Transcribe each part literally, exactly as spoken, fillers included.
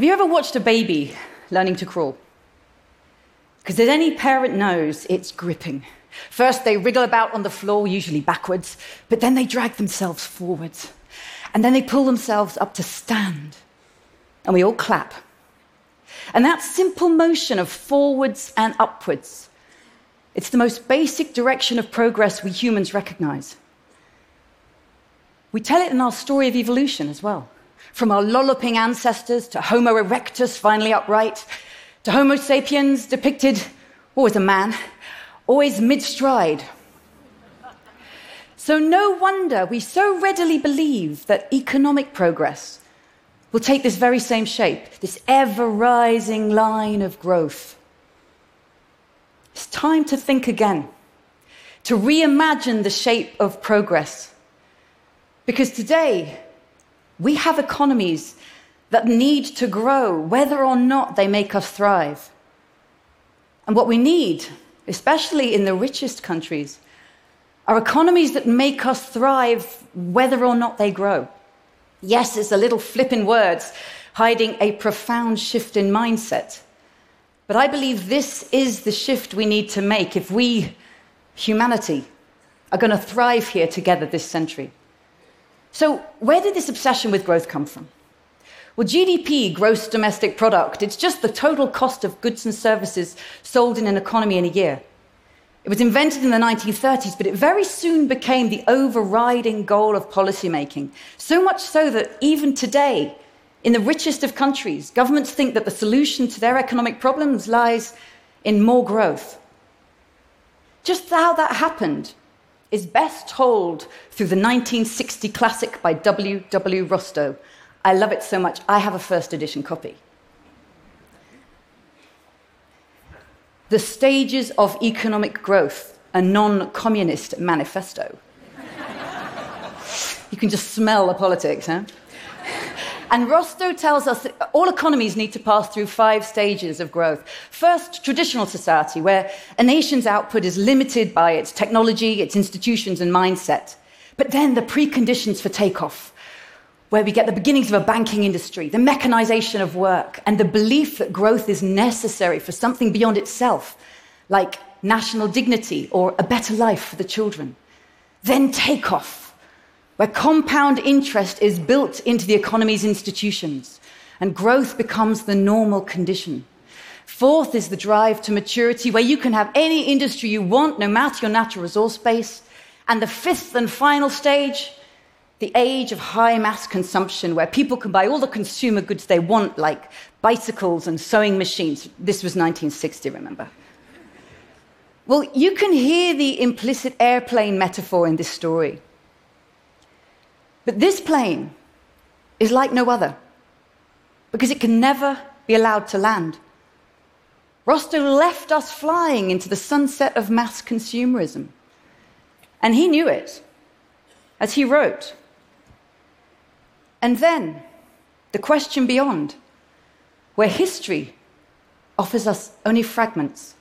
Have you ever watched a baby learning to crawl? Because as any parent knows, it's gripping. First, they wriggle about on the floor, usually backwards, but then they drag themselves forwards. And then they pull themselves up to stand. And we all clap. And that simple motion of forwards and upwards, it's the most basic direction of progress we humans recognize. We tell it in our story of evolution as well. From our lolloping ancestors to Homo erectus, finally upright, to Homo sapiens, depicted always a man, always mid-stride. So no wonder we so readily believe that economic progress will take this very same shape, this ever-rising line of growth. It's time to think again, to reimagine the shape of progress. Because today, we have economies that need to grow, whether or not they make us thrive. And what we need, especially in the richest countries, are economies that make us thrive, whether or not they grow. Yes, it's a little flip in words, hiding a profound shift in mindset. But I believe this is the shift we need to make if we, humanity, are going to thrive here together this century. So where did this obsession with growth come from? Well, G D P, gross domestic product, it's just the total cost of goods and services sold in an economy in a year. It was invented in the nineteen thirties, but it very soon became the overriding goal of policymaking, so much so that even today, in the richest of countries, governments think that the solution to their economic problems lies in more growth. Just how that happened is best told through the nineteen sixty classic by W. W. Rostow. I love it so much, I have a first edition copy. The Stages of Economic Growth, a Non-Communist Manifesto. You can just smell the politics, huh? And Rostow tells us that all economies need to pass through five stages of growth. First, traditional society, where a nation's output is limited by its technology, its institutions, and mindset. But then the preconditions for takeoff, where we get the beginnings of a banking industry, the mechanization of work, and the belief that growth is necessary for something beyond itself, like national dignity or a better life for the children. Then takeoff, where compound interest is built into the economy's institutions, and growth becomes the normal condition. Fourth is the drive to maturity, where you can have any industry you want, no matter your natural resource base. And the fifth and final stage, the age of high mass consumption, where people can buy all the consumer goods they want, like bicycles and sewing machines. This was nineteen sixty, remember? Well, you can hear the implicit airplane metaphor in this story. But this plane is like no other, because it can never be allowed to land. Rostow left us flying into the sunset of mass consumerism. And he knew it, as he wrote. And then, the question beyond, where history offers us only fragments.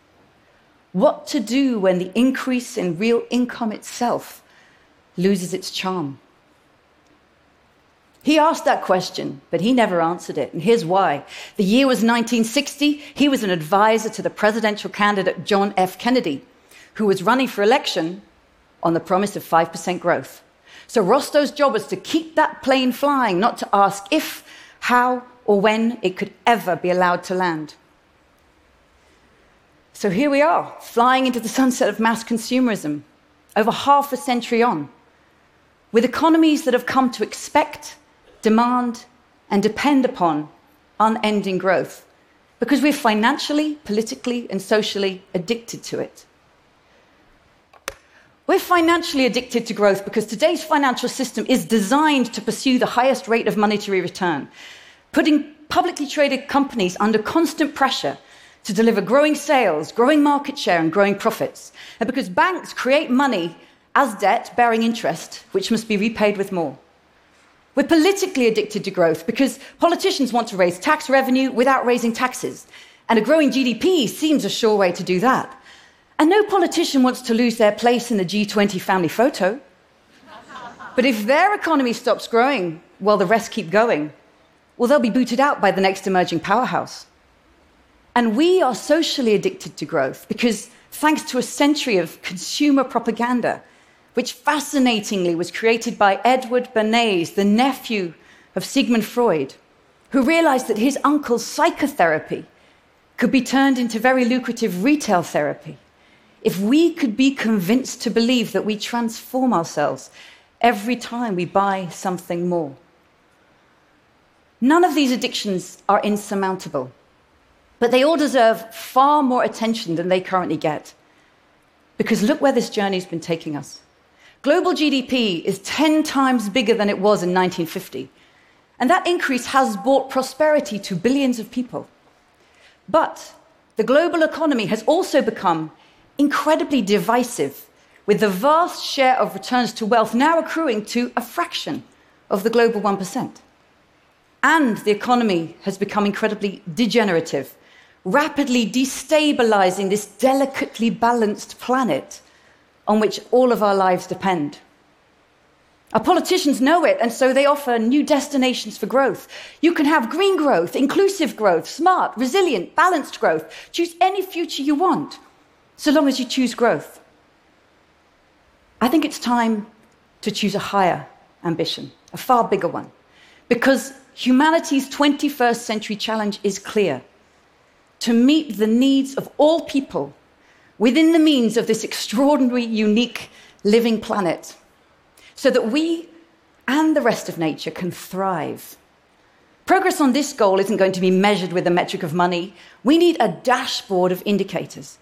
What to do when the increase in real income itself loses its charm? He asked that question, but he never answered it, and here's why. The year was nineteen sixty. He was an advisor to the presidential candidate John F. Kennedy, who was running for election on the promise of five percent growth. So Rostow's job was to keep that plane flying, not to ask if, how, or when it could ever be allowed to land. So here we are, flying into the sunset of mass consumerism, over half a century on, with economies that have come to expect, demand, and depend upon unending growth, because we're financially, politically, and socially addicted to it. We're financially addicted to growth because today's financial system is designed to pursue the highest rate of monetary return, putting publicly traded companies under constant pressure to deliver growing sales, growing market share, and growing profits. And because banks create money as debt, bearing interest, which must be repaid with more. We're politically addicted to growth because politicians want to raise tax revenue without raising taxes, and a growing G D P seems a sure way to do that. And no politician wants to lose their place in the G twenty family photo. But if their economy stops growing, well, the rest keep going. well, they'll be booted out by the next emerging powerhouse. And we are socially addicted to growth because, thanks to a century of consumer propaganda, which fascinatingly was created by Edward Bernays, the nephew of Sigmund Freud, who realized that his uncle's psychotherapy could be turned into very lucrative retail therapy, if we could be convinced to believe that we transform ourselves every time we buy something more. None of these addictions are insurmountable, but they all deserve far more attention than they currently get. Because look where this journey's been taking us. Global G D P is ten times bigger than it was in nineteen fifty, and that increase has brought prosperity to billions of people. But the global economy has also become incredibly divisive, with the vast share of returns to wealth now accruing to a fraction of the global one percent. And the economy has become incredibly degenerative, rapidly destabilizing this delicately balanced planet on which all of our lives depend. Our politicians know it, and so they offer new destinations for growth. You can have green growth, inclusive growth, smart, resilient, balanced growth. Choose any future you want, so long as you choose growth. I think it's time to choose a higher ambition, a far bigger one, because humanity's twenty-first century challenge is clear: to meet the needs of all people within the means of this extraordinary, unique, living planet, so that we and the rest of nature can thrive. Progress on this goal isn't going to be measured with a metric of money. We need a dashboard of indicators.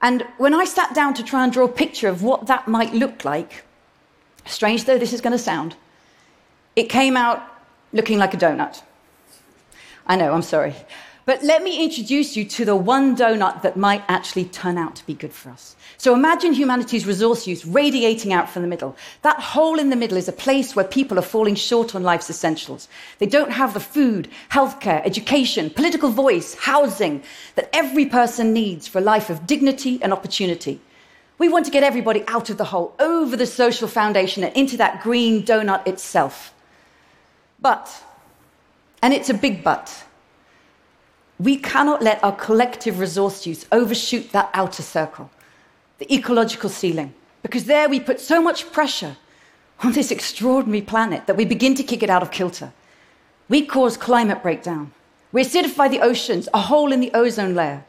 And when I sat down to try and draw a picture of what that might look like, strange though this is going to sound, it came out looking like a donut. I know, I'm sorry. But let me introduce you to the one donut that might actually turn out to be good for us. So imagine humanity's resource use radiating out from the middle. That hole in the middle is a place where people are falling short on life's essentials. They don't have the food, healthcare, education, political voice, housing that every person needs for a life of dignity and opportunity. We want to get everybody out of the hole, over the social foundation and into that green donut itself. But, and it's a big but, we cannot let our collective resource use overshoot that outer circle, the ecological ceiling, because there we put so much pressure on this extraordinary planet that we begin to kick it out of kilter. We cause climate breakdown. We acidify the oceans, a hole in the ozone layer,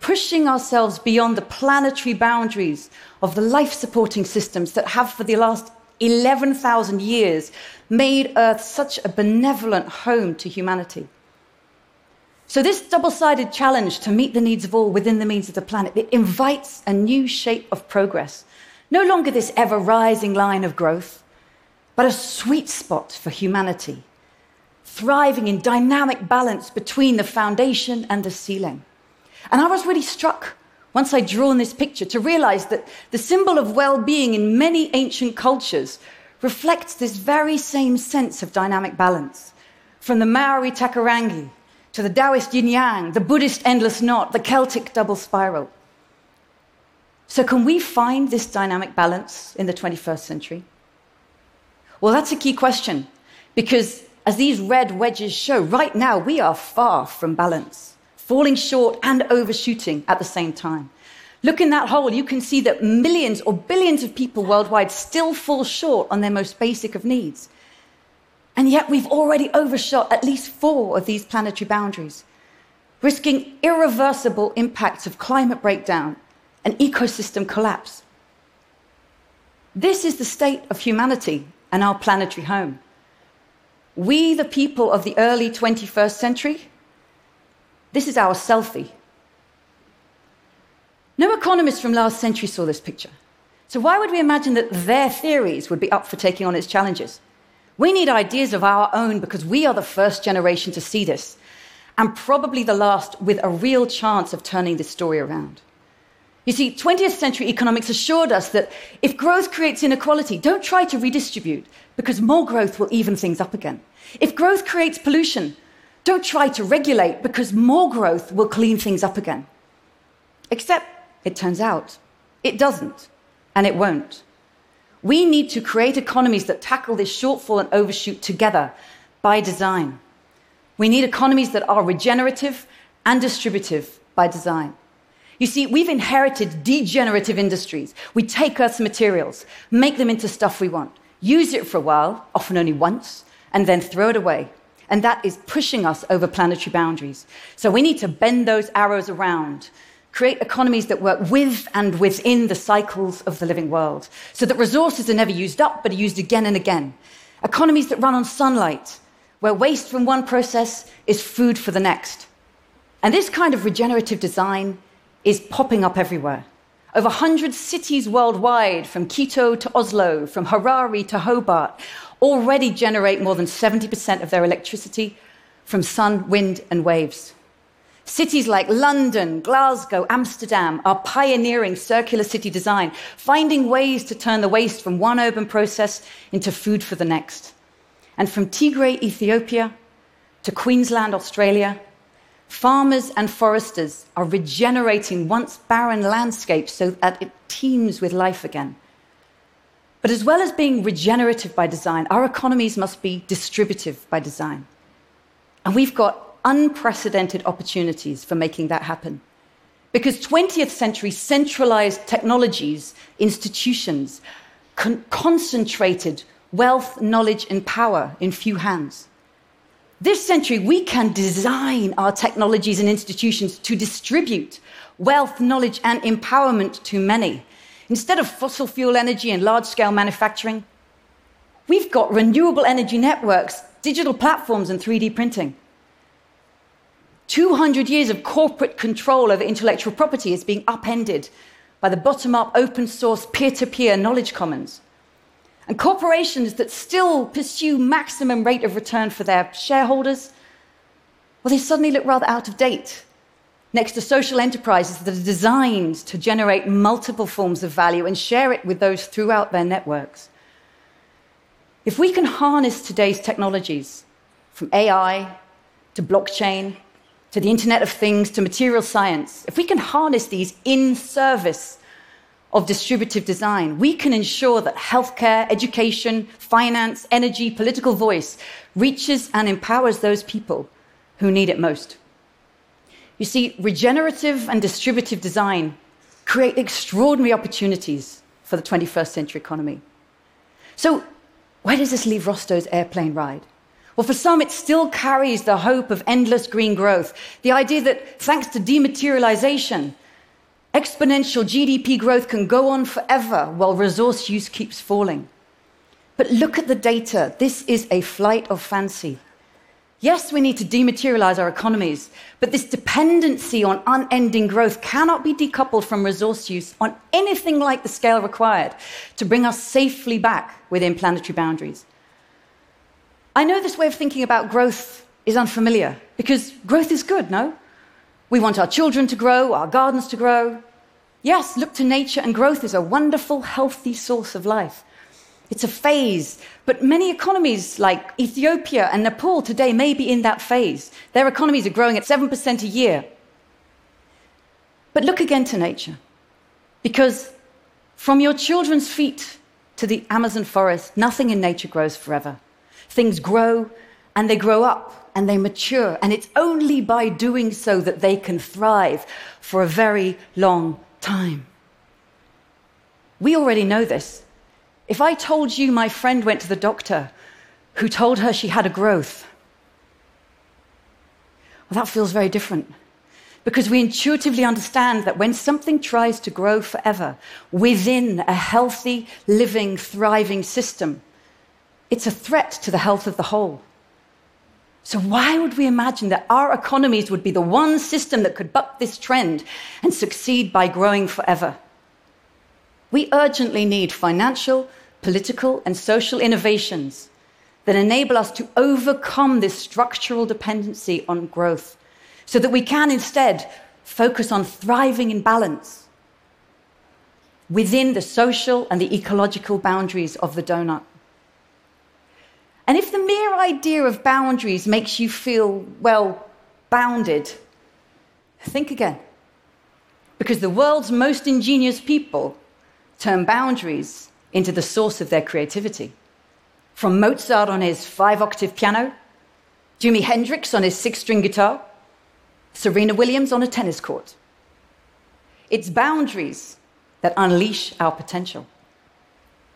pushing ourselves beyond the planetary boundaries of the life-supporting systems that have for the last eleven thousand years made Earth such a benevolent home to humanity. So this double-sided challenge to meet the needs of all within the means of the planet, it invites a new shape of progress. No longer this ever-rising line of growth, but a sweet spot for humanity, thriving in dynamic balance between the foundation and the ceiling. And I was really struck, once I'd drawn this picture, to realize that the symbol of well-being in many ancient cultures reflects this very same sense of dynamic balance. From the Maori takarangi, to the Taoist yin-yang, the Buddhist endless knot, the Celtic double spiral. So can we find this dynamic balance in the twenty-first century? Well, that's a key question, because as these red wedges show, right now we are far from balance, falling short and overshooting at the same time. Look in that hole, you can see that millions or billions of people worldwide still fall short on their most basic of needs. And yet we've already overshot at least four of these planetary boundaries, risking irreversible impacts of climate breakdown and ecosystem collapse. This is the state of humanity and our planetary home. We, the people of the early twenty-first century, this is our selfie. No economist from last century saw this picture. So why would we imagine that their theories would be up for taking on its challenges? We need ideas of our own because we are the first generation to see this, and probably the last with a real chance of turning this story around. You see, twentieth century economics assured us that if growth creates inequality, don't try to redistribute, because more growth will even things up again. If growth creates pollution, don't try to regulate, because more growth will clean things up again. Except, it turns out, it doesn't, and it won't. We need to create economies that tackle this shortfall and overshoot together, by design. We need economies that are regenerative and distributive by design. You see, we've inherited degenerative industries. We take Earth's materials, make them into stuff we want, use it for a while, often only once, and then throw it away. And that is pushing us over planetary boundaries. So we need to bend those arrows around, create economies that work with and within the cycles of the living world, so that resources are never used up, but are used again and again. Economies that run on sunlight, where waste from one process is food for the next. And this kind of regenerative design is popping up everywhere. Over one hundred cities worldwide, from Quito to Oslo, from Harare to Hobart, already generate more than seventy percent of their electricity from sun, wind, and waves. Cities like London, Glasgow, Amsterdam are pioneering circular city design, finding ways to turn the waste from one urban process into food for the next. And from Tigray, Ethiopia, to Queensland, Australia, farmers and foresters are regenerating once barren landscapes so that it teems with life again. But as well as being regenerative by design, our economies must be distributive by design. And we've got unprecedented opportunities for making that happen. Because twentieth century centralized technologies, institutions, con- concentrated wealth, knowledge, and power in few hands. This century, we can design our technologies and institutions to distribute wealth, knowledge, and empowerment to many. Instead of fossil fuel energy and large-scale manufacturing, we've got renewable energy networks, digital platforms, and three D printing. two hundred years of corporate control over intellectual property is being upended by the bottom-up, open-source, peer-to-peer knowledge commons. And corporations that still pursue maximum rate of return for their shareholders, well, they suddenly look rather out of date next to social enterprises that are designed to generate multiple forms of value and share it with those throughout their networks. If we can harness today's technologies, from A I to blockchain to the Internet of Things to material science, if we can harness these in service of distributive design, we can ensure that healthcare, education, finance, energy, political voice reaches and empowers those people who need it most. You see, regenerative and distributive design create extraordinary opportunities for the twenty-first century economy. So where does this leave Rostow's airplane ride? Well, for some, it still carries the hope of endless green growth, the idea that thanks to dematerialization, exponential G D P growth can go on forever while resource use keeps falling. But look at the data. This is a flight of fancy. Yes, we need to dematerialize our economies, but this dependency on unending growth cannot be decoupled from resource use on anything like the scale required to bring us safely back within planetary boundaries. I know this way of thinking about growth is unfamiliar, because growth is good, no? We want our children to grow, our gardens to grow. Yes, look to nature, and growth is a wonderful, healthy source of life. It's a phase, but many economies like Ethiopia and Nepal today may be in that phase. Their economies are growing at seven percent a year. But look again to nature, because from your children's feet to the Amazon forest, nothing in nature grows forever. Things grow, and they grow up, and they mature, and it's only by doing so that they can thrive for a very long time. We already know this. If I told you my friend went to the doctor who told her she had a growth, well, that feels very different, because we intuitively understand that when something tries to grow forever within a healthy, living, thriving system, it's a threat to the health of the whole. So why would we imagine that our economies would be the one system that could buck this trend and succeed by growing forever? We urgently need financial, political, and social innovations that enable us to overcome this structural dependency on growth, so that we can instead focus on thriving in balance within the social and the ecological boundaries of the donut. And if the mere idea of boundaries makes you feel, well, bounded, think again. Because the world's most ingenious people turn boundaries into the source of their creativity. From Mozart on his five-octave piano Jimi Hendrix on his six-string guitar, Serena Williams on a tennis court. It's boundaries that unleash our potential.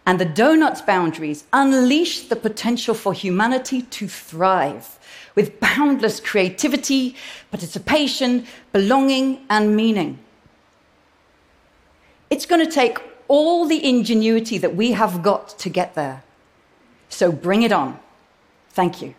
And the donut's boundaries unleash the potential for humanity to thrive with boundless creativity, participation, belonging, and meaning. It's going to take all the ingenuity that we have got to get there. So bring it on. Thank you.